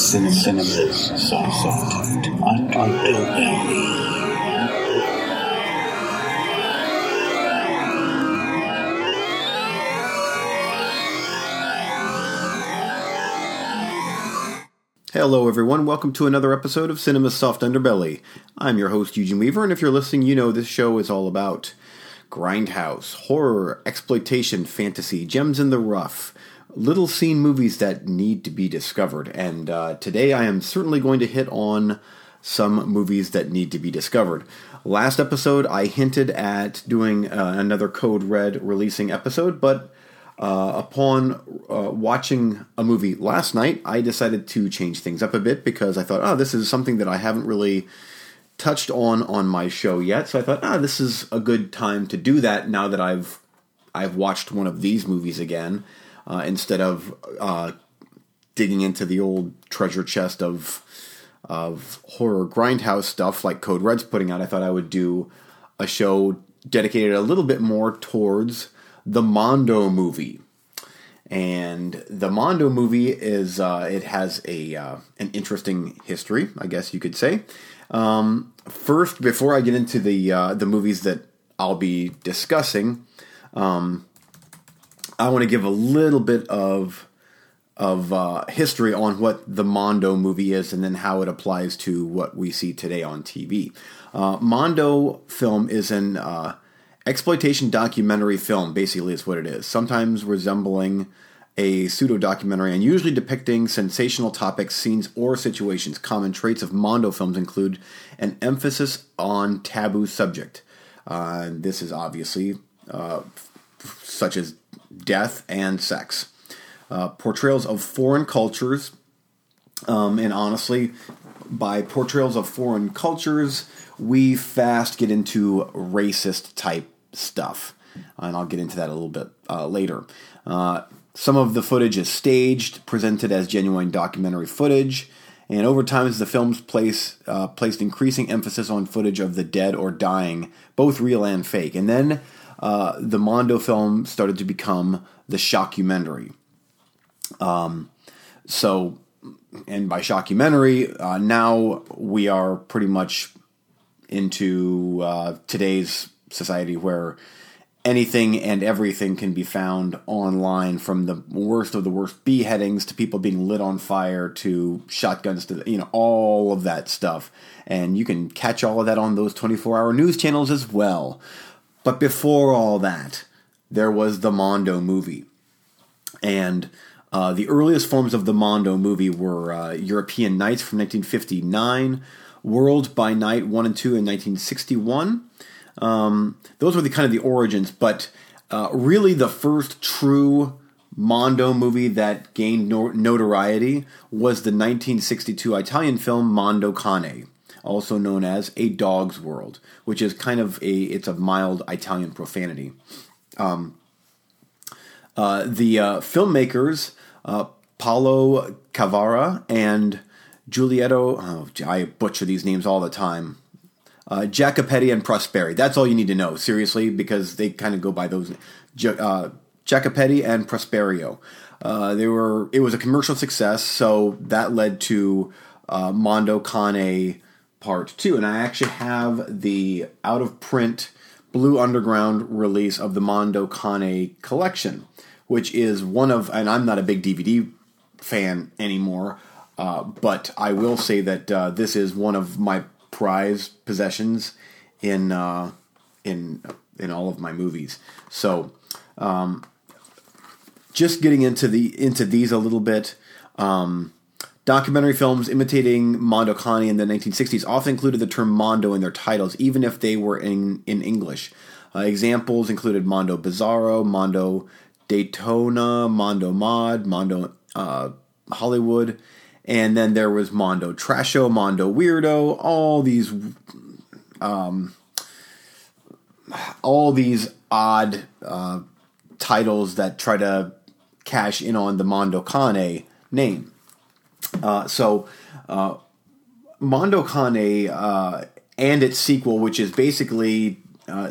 Cinema Soft Underbelly. Hello everyone, welcome to another episode of Cinema Soft Underbelly. I'm your host Eugene Weaver, and if you're listening, you know this show is all about grindhouse, horror, exploitation, fantasy, gems in the rough, little seen movies that need to be discovered. And today I am certainly going to hit on some movies that need to be discovered. Last episode I hinted at doing another Code Red releasing episode, but upon watching a movie last night, I decided to change things up a bit because I thought, this is something that I haven't really touched on my show yet. So I thought, this is a good time to do that now that I've watched one of these movies again, instead of digging into the old treasure chest of horror grindhouse stuff like Code Red's putting out. I thought I would do a show dedicated a little bit more towards the Mondo movie. And the Mondo movie is, it has an interesting history, I guess you could say. First, before I get into the movies that I'll be discussing, I want to give a little bit of history on what the Mondo movie is and then how it applies to what we see today on TV. Mondo film is an exploitation documentary film, basically, is what it is, sometimes resembling a pseudo-documentary and usually depicting sensational topics, scenes, or situations. Common traits of Mondo films include an emphasis on taboo subject. This is obviously such as death and sex. Portrayals of foreign cultures, and honestly, by portrayals of foreign cultures, we fast get into racist-type stuff, and I'll get into that a little bit later. Some of the footage is staged, presented as genuine documentary footage, and over time as the films placed increasing emphasis on footage of the dead or dying, both real and fake. And then the Mondo film started to become the shockumentary. And by shockumentary, now we are pretty much into today's society where anything and everything can be found online, from the worst of the worst beheadings to people being lit on fire to shotguns to, all of that stuff. And you can catch all of that on those 24-hour news channels as well. But before all that, there was the Mondo movie. And the earliest forms of the Mondo movie were European Nights from 1959, World by Night 1 and 2 in 1961. Those were the origins, but really the first true Mondo movie that gained notoriety was the 1962 Italian film Mondo Cane, also known as A Dog's World, which is it's a mild Italian profanity. The filmmakers Paolo Cavara and Giulietto, I butcher these names all the time, Jacopetti and Prosperi. That's all you need to know, seriously, because they go by those, Jacopetti and Prosperio. It was a commercial success, so that led to Mondo Cane Part 2, and I actually have the out-of-print Blue Underground release of the Mondo Cane collection, which is one of, and I'm not a big DVD fan anymore, but I will say that this is one of my prized possessions in all of my movies. So, just getting into these a little bit. Documentary films imitating Mondo Cane in the 1960s often included the term Mondo in their titles, even if they were in English. Examples included Mondo Bizarro, Mondo Daytona, Mondo Mod, Mondo Hollywood, and then there was Mondo Trasho, Mondo Weirdo, all these odd titles that try to cash in on the Mondo Cane name. So Mondo Cane and its sequel, which is basically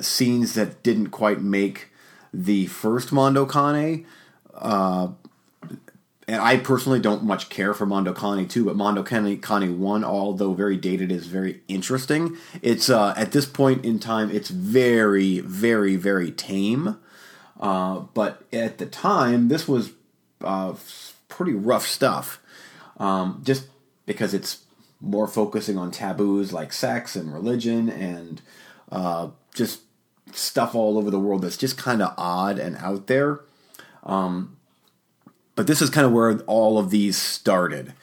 scenes that didn't quite make the first Mondo Cane, And I personally don't much care for Mondo Cane 2, but Mondo Cane 1, although very dated, is very interesting. It's at this point in time, it's very, very, very tame. But at the time, this was pretty rough stuff, just because it's more focusing on taboos like sex and religion and just stuff all over the world that's just kind of odd and out there. But this is kind of where all of these started.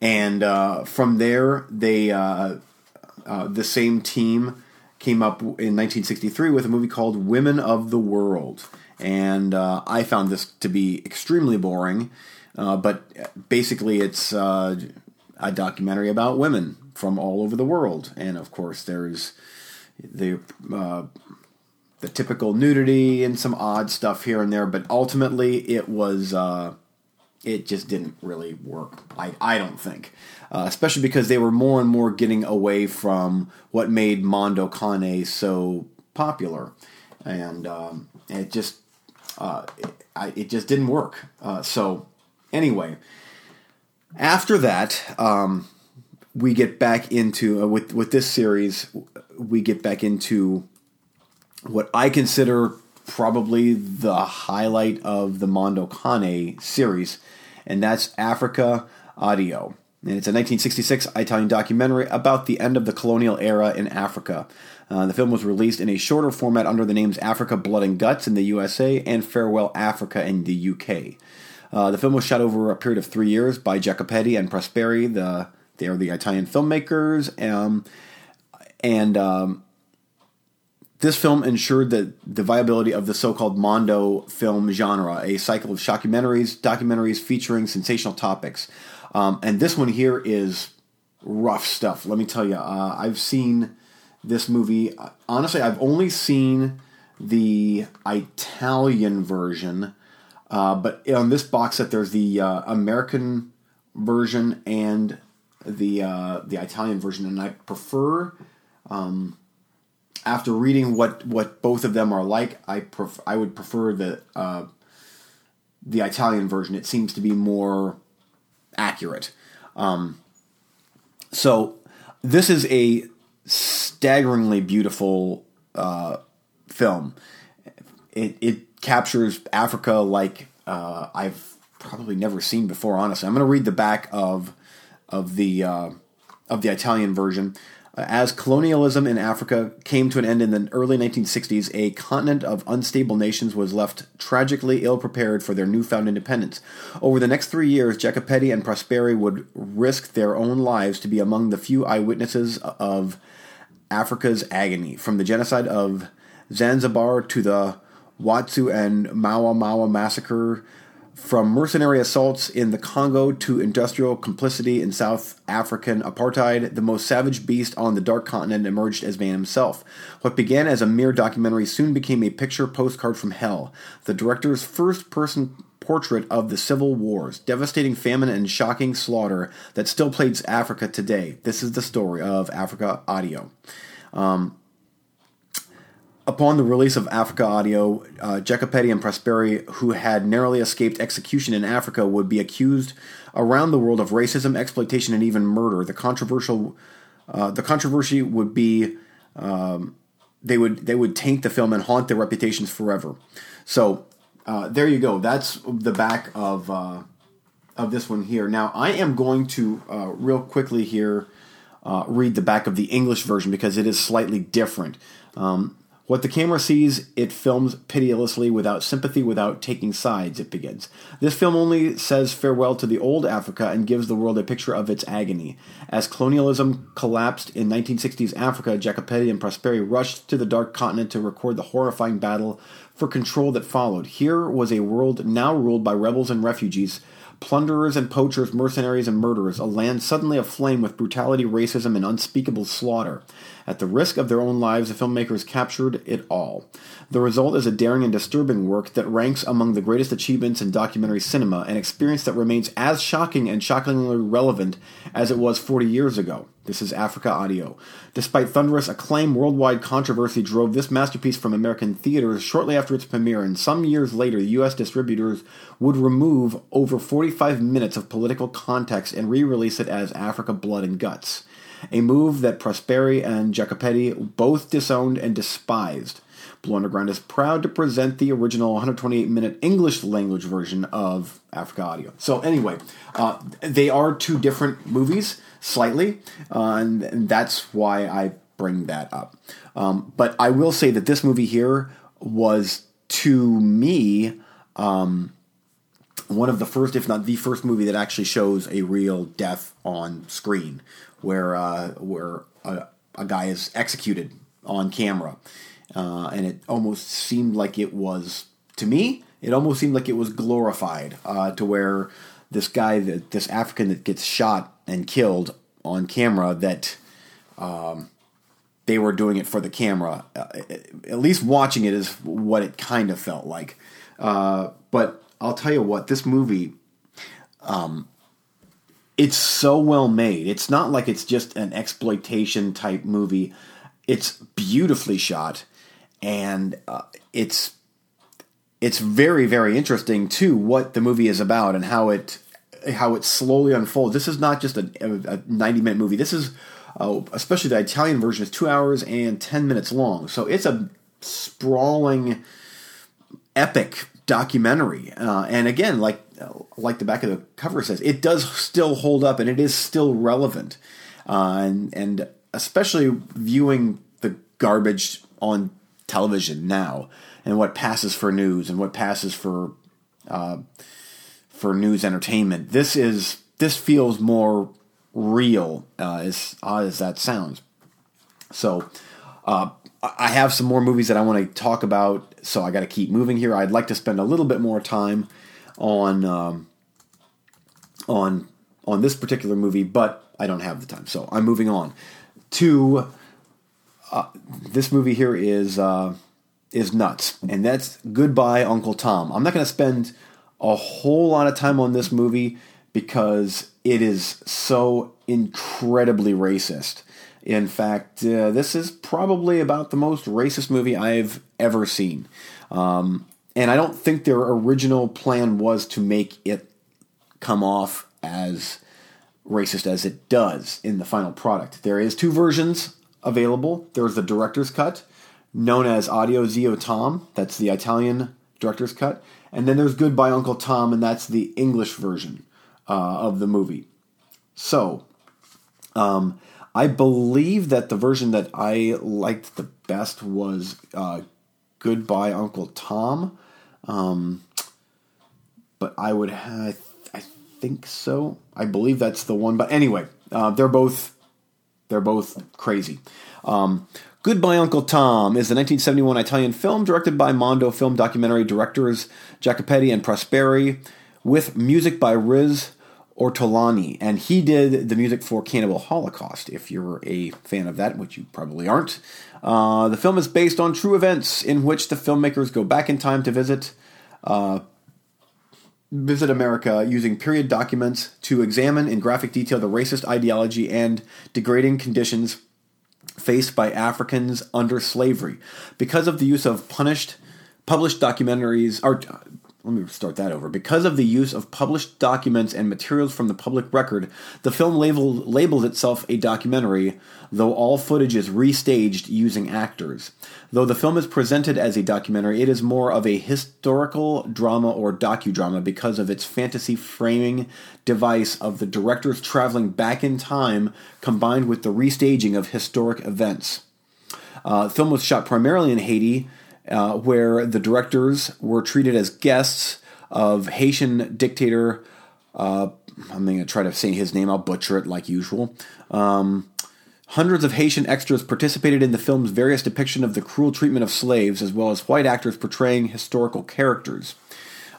And from there, they the same team came up in 1963 with a movie called Women of the World. And I found this to be extremely boring. But basically, it's a documentary about women from all over the world. And, of course, there's the typical nudity and some odd stuff here and there. But ultimately, it was... It just didn't really work, I don't think. Especially because they were more and more getting away from what made Mondo Cane so popular. And it just didn't work. So anyway, after that, we get back into, with this series, we get back into what I consider probably the highlight of the Mondo Cane series, and that's Africa Addio. And it's a 1966 Italian documentary about the end of the colonial era in Africa. The film was released in a shorter format under the names Africa Blood and Guts in the USA and Farewell Africa in the UK. The film was shot over a period of 3 years by Jacopetti and Prosperi. They are the Italian filmmakers, this film ensured that the viability of the so-called Mondo film genre, a cycle of documentaries featuring sensational topics. And this one here is rough stuff. Let me tell you, I've seen this movie. Honestly, I've only seen the Italian version. But on this box set, there's the American version and the Italian version. And I prefer... After reading what both of them are like, I would prefer the Italian version. It seems to be more accurate. So this is a staggeringly beautiful film. It captures Africa like I've probably never seen before. Honestly, I'm going to read the back of the Italian version. As colonialism in Africa came to an end in the early 1960s, a continent of unstable nations was left tragically ill-prepared for their newfound independence. Over the next 3 years, Jacopetti and Prosperi would risk their own lives to be among the few eyewitnesses of Africa's agony, from the genocide of Zanzibar to the Watsu and Maua Maua massacre, from mercenary assaults in the Congo to industrial complicity in South African apartheid. The most savage beast on the dark continent emerged as man himself. What began as a mere documentary soon became a picture postcard from hell, the director's first-person portrait of the civil wars, devastating famine, and shocking slaughter that still plagues Africa today. This is the story of Africa Addio. Upon the release of Africa Addio, Jacopetti and Prosperi, who had narrowly escaped execution in Africa, would be accused around the world of racism, exploitation, and even murder. The controversy would be they would taint the film and haunt their reputations forever. So there you go. That's the back of this one here. Now I am going to real quickly here read the back of the English version because it is slightly different. What the camera sees, it films pitilessly, without sympathy, without taking sides, it begins. This film only says farewell to the old Africa and gives the world a picture of its agony. As colonialism collapsed in 1960s Africa, Jacopetti and Prosperi rushed to the dark continent to record the horrifying battle for control that followed. Here was a world now ruled by rebels and refugees, plunderers and poachers, mercenaries and murderers, a land suddenly aflame with brutality, racism, and unspeakable slaughter. At the risk of their own lives, the filmmakers captured it all. The result is a daring and disturbing work that ranks among the greatest achievements in documentary cinema, an experience that remains as shocking and shockingly relevant as it was 40 years ago. This is Africa Addio. Despite thunderous acclaim, worldwide controversy drove this masterpiece from American theaters shortly after its premiere, and some years later, U.S. distributors would remove over 45 minutes of political context and re-release it as Africa Blood and Guts, a move that Prosperi and Jacopetti both disowned and despised. Blue Underground is proud to present the original 128-minute English-language version of Africa Addio. So anyway, they are two different movies, slightly, and that's why I bring that up. But I will say that this movie here was, to me, one of the first, if not the first movie that actually shows a real death on screen, where a guy is executed on camera. And it almost seemed like it was, to me, it almost seemed like it was glorified to where this guy, this African that gets shot and killed on camera, that they were doing it for the camera. At least watching it is what it kind of felt like. But I'll tell you what, this movie, it's so well made. It's not like it's just an exploitation type movie. It's beautifully shot. And it's very, very interesting too what the movie is about and how it slowly unfolds. This is not just a 90-minute movie. This is, especially the Italian version, is 2 hours and 10 minutes long. So it's a sprawling, epic documentary. And again, like the back of the cover says, it does still hold up and it is still relevant. And especially viewing the garbage on television now, and what passes for news and what passes for news entertainment. This feels more real, as odd as that sounds. So I have some more movies that I want to talk about, so I got to keep moving here. I'd like to spend a little bit more time on this particular movie, but I don't have the time, so I'm moving on to this movie here is nuts, and that's Goodbye Uncle Tom. I'm not going to spend a whole lot of time on this movie because it is so incredibly racist. In fact, this is probably about the most racist movie I've ever seen, and I don't think their original plan was to make it come off as racist as it does in the final product. There is two versions available. There's the director's cut, known as Addio Zio Tom. That's the Italian director's cut. And then there's Goodbye Uncle Tom, and that's the English version of the movie. So, I believe that the version that I liked the best was Goodbye Uncle Tom. But I would have... think so. I believe that's the one. But anyway, they're both crazy. Goodbye Uncle Tom is the 1971 Italian film directed by Mondo film documentary directors Jacopetti and Prosperi, with music by Riz Ortolani, and he did the music for Cannibal Holocaust, if you're a fan of that, which you probably aren't. The film is based on true events in which the filmmakers go back in time to visit America, using period documents to examine in graphic detail the racist ideology and degrading conditions faced by Africans under slavery. Because of the use of published documents and materials from the public record, the film labels itself a documentary, though all footage is restaged using actors. Though the film is presented as a documentary, it is more of a historical drama or docudrama because of its fantasy framing device of the directors traveling back in time combined with the restaging of historic events. The film was shot primarily in Haiti, where the directors were treated as guests of Haitian dictator, I'm going to try to say his name, I'll butcher it like usual. Hundreds of Haitian extras participated in the film's various depiction of the cruel treatment of slaves, as well as white actors portraying historical characters.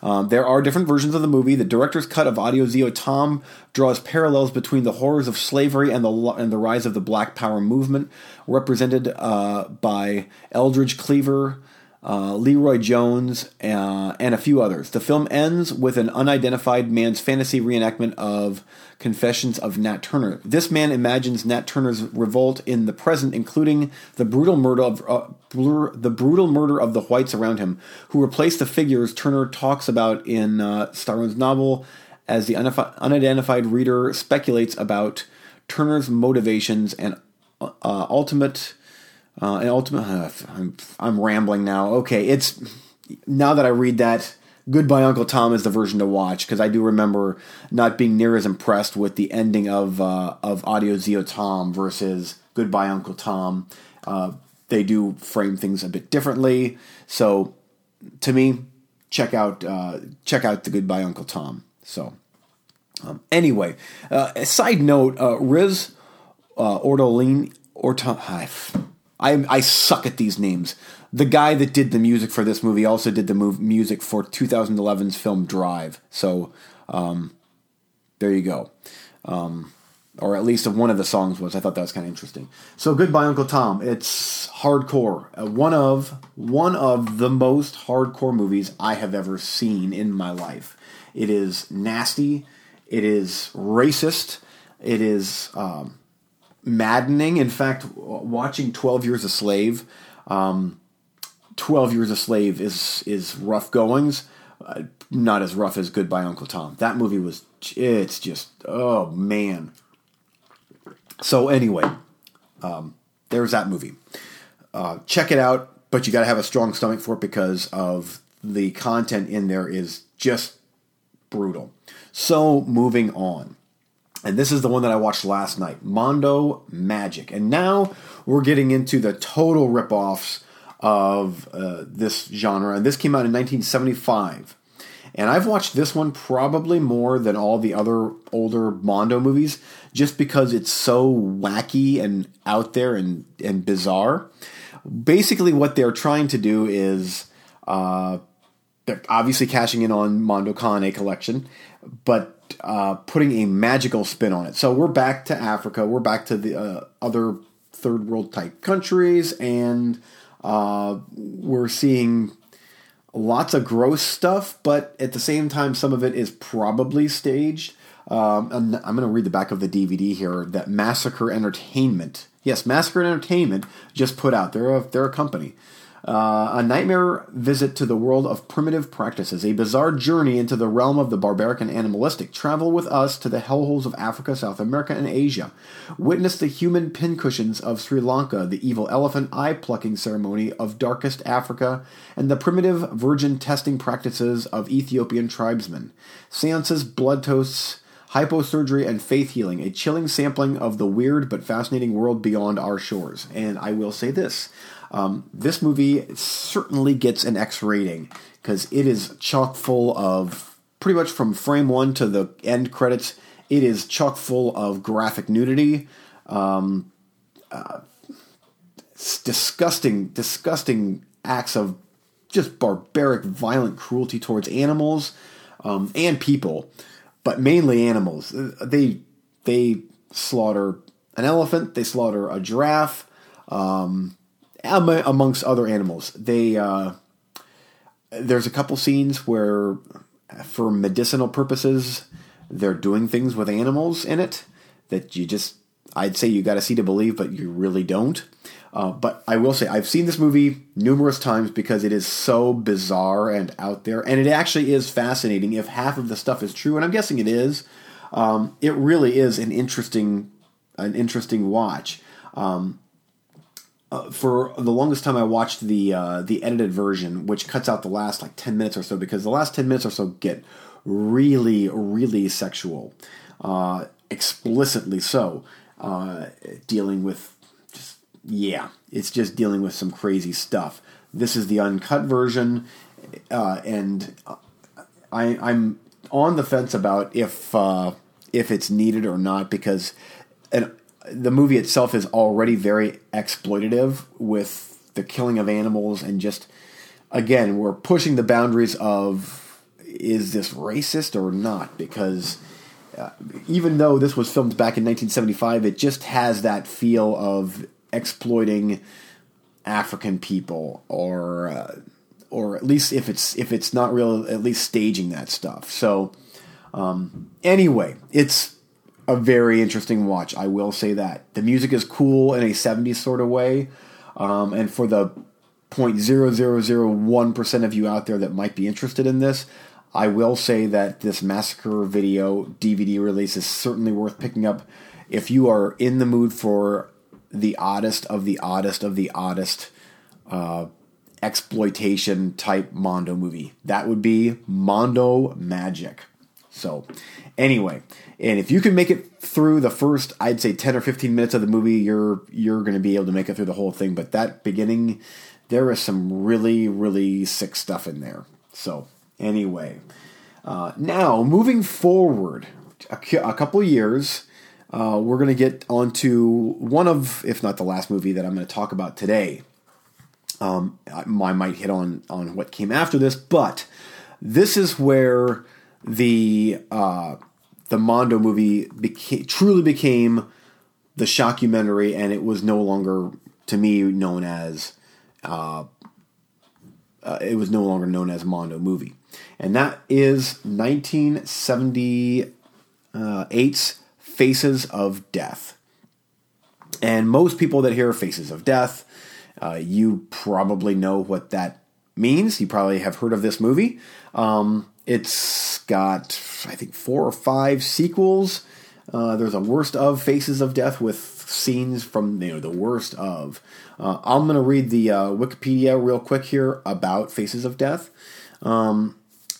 There are different versions of the movie. The director's cut of Addio Zio Tom draws parallels between the horrors of slavery and the rise of the Black Power movement, represented by Eldridge Cleaver, Leroy Jones, and a few others. The film ends with an unidentified man's fantasy reenactment of Confessions of Nat Turner. This man imagines Nat Turner's revolt in the present, including the brutal murder of the whites around him, who replaced the figures Turner talks about in Starwin's novel, as the unidentified reader speculates about Turner's motivations and I'm rambling now. Okay, it's now that I read that, Goodbye Uncle Tom is the version to watch, because I do remember not being near as impressed with the ending of Audio Zio Tom versus Goodbye Uncle Tom. They do frame things a bit differently. So to me, check out the Goodbye Uncle Tom. So anyway, a side note, Riz Ortolani. I suck at these names. The guy that did the music for this movie also did the music for 2011's film Drive. So there you go. Or at least one of the songs was. I thought that was kind of interesting. So Goodbye Uncle Tom. It's hardcore. One of the most hardcore movies I have ever seen in my life. It is nasty. It is racist. It is... maddening. In fact, watching 12 Years a Slave, 12 Years a Slave is rough goings, not as rough as Goodbye Uncle Tom. That movie was, it's just, oh man. So anyway, there's that movie. Check it out, but you got to have a strong stomach for it, because of the content in there is just brutal. So moving on. And this is the one that I watched last night, Mondo Magic. And now we're getting into the total ripoffs of this genre. And this came out in 1975. And I've watched this one probably more than all the other older Mondo movies, just because it's so wacky and out there and bizarre. Basically what they're trying to do is, they're obviously cashing in on Mondo Cane collection, but... putting a magical spin on it. So we're back to Africa. We're back to the other third world type countries. And we're seeing lots of gross stuff. But at the same time, some of it is probably staged. And I'm going to read the back of the DVD here that Massacre Entertainment. Yes, Massacre Entertainment just put out. They're a company. A nightmare visit to the world of primitive practices, a bizarre journey into the realm of the barbaric and animalistic. Travel with us to the hellholes of Africa, South America, and Asia. Witness the human pincushions of Sri Lanka, the evil elephant eye-plucking ceremony of darkest Africa, and the primitive virgin testing practices of Ethiopian tribesmen. Seances, blood toasts, hyposurgery, and faith healing, a chilling sampling of the weird but fascinating world beyond our shores. And I will say this. This movie certainly gets an X rating, because it is chock full of, pretty much from frame one to the end credits, it is chock full of graphic nudity, disgusting acts of just barbaric, violent cruelty towards animals, and people, but mainly animals. They slaughter an elephant, they slaughter a giraffe, amongst other animals. They there's a couple scenes where, for medicinal purposes, they're doing things with animals in it that you just, I'd say you got to see to believe, but you really don't. But I will say I've seen this movie numerous times, because it is so bizarre and out there, and it actually is fascinating if half of the stuff is true, and I'm guessing it is. It really is an interesting watch. For the longest time, I watched the edited version, which cuts out the last 10 minutes or so, because the last 10 minutes or so get really, really sexual, explicitly so, dealing with just, yeah, it's just dealing with some crazy stuff. This is the uncut version, and I'm on the fence about if it's needed or not, because the movie itself is already very exploitative with the killing of animals, and just, again, we're pushing the boundaries of, is this racist or not? Because even though this was filmed back in 1975, it just has that feel of exploiting African people, or at least if it's not real, at least staging that stuff. So anyway, it's a very interesting watch. I will say that the music is cool in a 70s sort of way, and for the 0.0001% of you out there that might be interested in this, I will say that this Massacre video DVD release is certainly worth picking up if you are in the mood for the oddest of the oddest of the oddest exploitation type Mondo movie. That would be Mondo Magic. So anyway, and if you can make it through the first, I'd say 10 or 15 minutes of the movie, you're going to be able to make it through the whole thing. But that beginning, there is some really, really sick stuff in there. So anyway, now moving forward a couple years, we're going to get onto one of, if not the last movie that I'm going to talk about today. I might hit on what came after this, but this is where the Mondo movie truly became the shockumentary, and it was no longer, to me, known as Mondo movie. And that is 1978's Faces of Death. And most people that hear Faces of Death, you probably know what that means. You probably have heard of this movie. It's got, I think, 4 or 5 sequels. There's a worst of Faces of Death with scenes from the worst of. I'm going to read the Wikipedia real quick here about Faces of Death.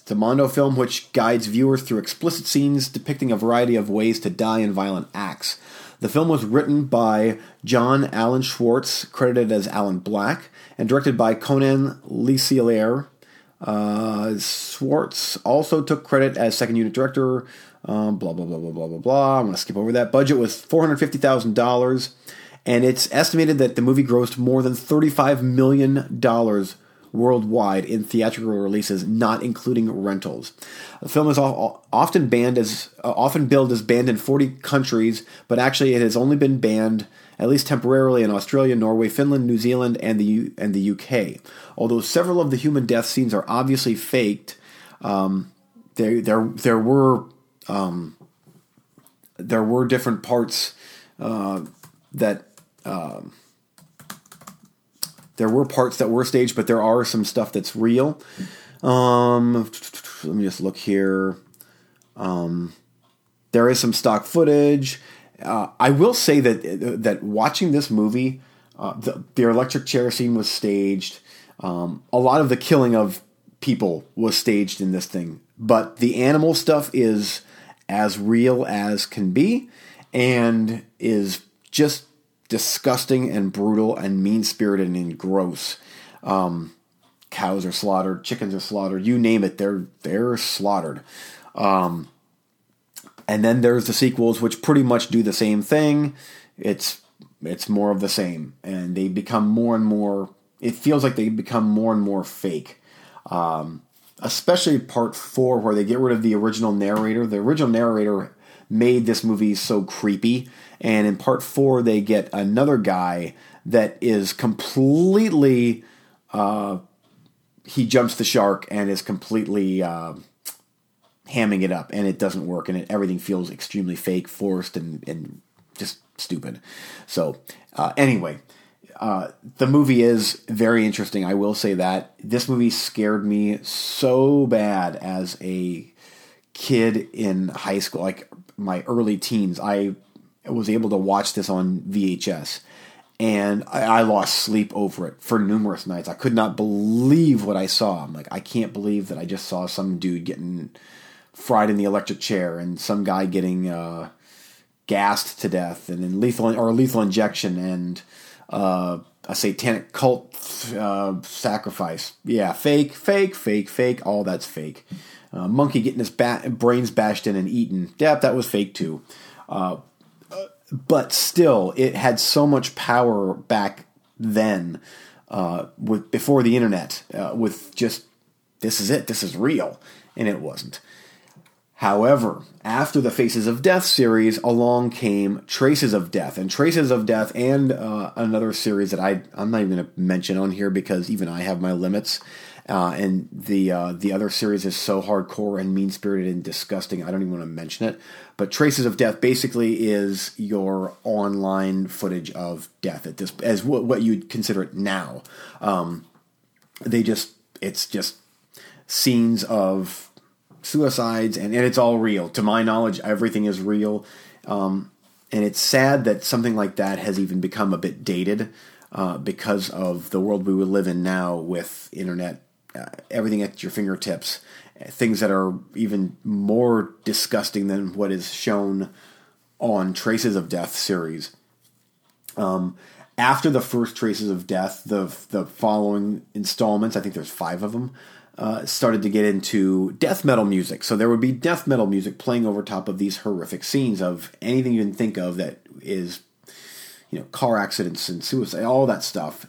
It's a Mondo film which guides viewers through explicit scenes depicting a variety of ways to die in violent acts. The film was written by John Allen Schwartz, credited as Alan Black, and directed by Conan Lecylier. Schwartz also took credit as second unit director. I'm going to skip over that. Budget was $450,000, and it's estimated that the movie grossed more than $35 million worldwide in theatrical releases, not including rentals. The film is often billed as banned in 40 countries, but actually it has only been banned, at least temporarily, in Australia, Norway, Finland, New Zealand, and the UK. Although several of the human death scenes are obviously faked, there were different parts that were staged, but there are some stuff that's real. Let me just look here. There is some stock footage. I will say that watching this movie, the electric chair scene was staged. A lot of the killing of people was staged in this thing, but the animal stuff is as real as can be and is just disgusting and brutal and mean-spirited and gross. Cows are slaughtered, chickens are slaughtered, you name it, they're slaughtered. And then there's the sequels, which pretty much do the same thing. It's more of the same, and they become more and more. It feels like they become more and more fake, especially Part 4, where they get rid of the original narrator. The original narrator made this movie so creepy, and in Part 4 they get another guy that is completely. He jumps the shark and is completely. Hamming it up, and it doesn't work, and everything feels extremely fake, forced, and just stupid. So anyway, the movie is very interesting. I will say that this movie scared me so bad as a kid in high school, like my early teens. I was able to watch this on VHS, and I lost sleep over it for numerous nights. I could not believe what I saw. I'm like, I can't believe that I just saw some dude getting fried in the electric chair, and some guy getting gassed to death, and then lethal injection, and a satanic cult sacrifice. Yeah, fake. All that's fake. Monkey getting his brains bashed in and eaten. Yeah, that was fake too. But still, it had so much power back then, before the internet. This is it. This is real, and it wasn't. However, after the Faces of Death series, along came Traces of Death. And Traces of Death and another series that I'm not even going to mention on here because even I have my limits. And the other series is so hardcore and mean-spirited and disgusting, I don't even want to mention it. But Traces of Death basically is your online footage of death at this, as what you'd consider it now. It's just scenes of suicides, and it's all real. To my knowledge, everything is real. And it's sad that something like that has even become a bit dated because of the world we live in now with internet, everything at your fingertips, things that are even more disgusting than what is shown on Traces of Death series. After the first Traces of Death, the following installments, I think there's 5 of them, started to get into death metal music. So there would be death metal music playing over top of these horrific scenes of anything you can think of that is, car accidents and suicide, all that stuff,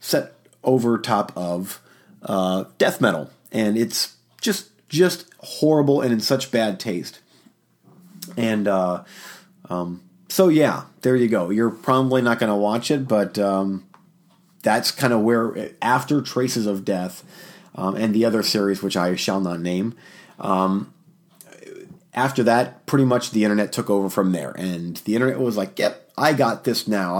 set over top of death metal. And it's just horrible and in such bad taste. And so, yeah, there you go. You're probably not going to watch it, but that's kind of where, after Traces of Death and the other series, which I shall not name, after that, pretty much the internet took over from there. And the internet was like, yep, I got this now.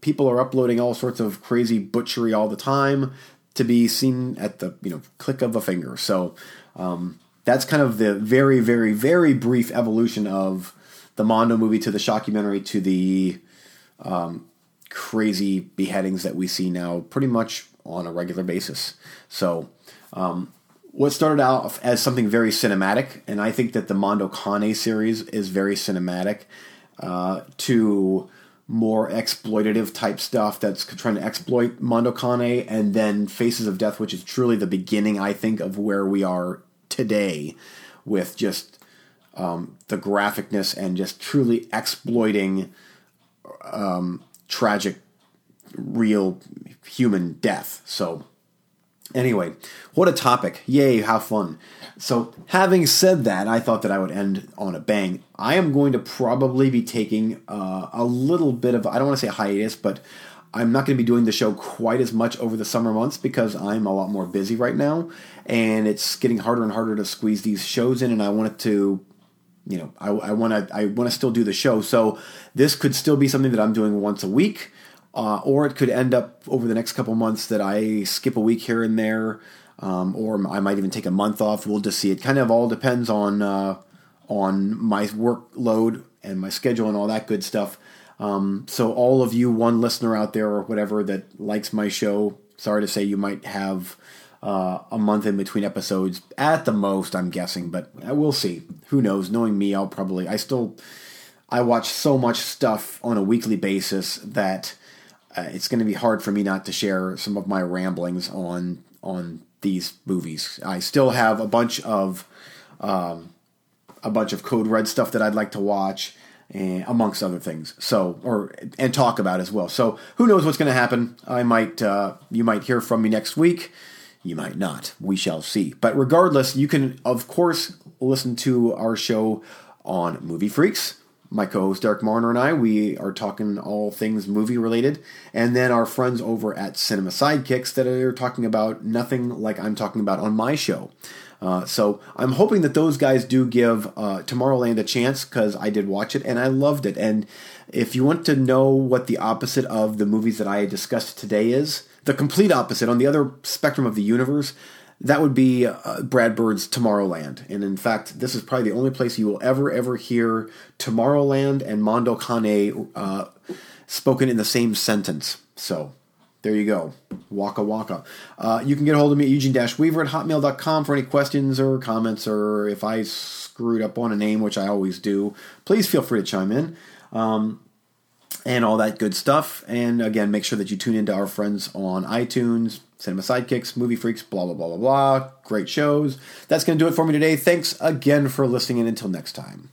People are uploading all sorts of crazy butchery all the time to be seen at the click of a finger. So that's kind of the very, very, very brief evolution of the Mondo movie to the shockumentary to the crazy beheadings that we see now pretty much on a regular basis. So what started out as something very cinematic, and I think that the Mondo Cane series is very cinematic, to more exploitative type stuff that's trying to exploit Mondo Cane, and then Faces of Death, which is truly the beginning, I think, of where we are today with just the graphicness and just truly exploiting tragic, real human death. So anyway, what a topic. Yay, how fun. So having said that, I thought that I would end on a bang. I am going to probably be taking a little bit of, I don't want to say hiatus, but I'm not going to be doing the show quite as much over the summer months because I'm a lot more busy right now, and it's getting harder and harder to squeeze these shows in, and I wanted to I want to still do the show. So this could still be something that I'm doing once a week, or it could end up over the next couple months that I skip a week here and there, or I might even take a month off. We'll just see. It kind of all depends on my workload and my schedule and all that good stuff. So all of you, one listener out there or whatever that likes my show, sorry to say you might have a month in between episodes at the most, I'm guessing, but we'll see. Who knows? Knowing me, I watch so much stuff on a weekly basis that it's going to be hard for me not to share some of my ramblings on these movies. I still have a bunch of Code Red stuff that I'd like to watch, amongst other things, and talk about as well. So who knows what's going to happen? I might, you might hear from me next week. You might not. We shall see. But regardless, you can, of course, listen to our show on Movie Freaks. My co-host Derek Marner and I, we are talking all things movie-related. And then our friends over at Cinema Sidekicks that are talking about nothing like I'm talking about on my show. So I'm hoping that those guys do give Tomorrowland a chance, because I did watch it and I loved it. And if you want to know what the opposite of the movies that I discussed today is, the complete opposite, on the other spectrum of the universe, that would be Brad Bird's Tomorrowland. And in fact, this is probably the only place you will ever hear Tomorrowland and Mondo Cane spoken in the same sentence. So there you go. Waka waka. You can get a hold of me at eugene-weaver@hotmail.com for any questions or comments, or if I screwed up on a name, which I always do, please feel free to chime in. And all that good stuff. And again, make sure that you tune into our friends on iTunes, Cinema Sidekicks, Movie Freaks, blah, blah, blah, blah, blah. Great shows. That's going to do it for me today. Thanks again for listening, and until next time.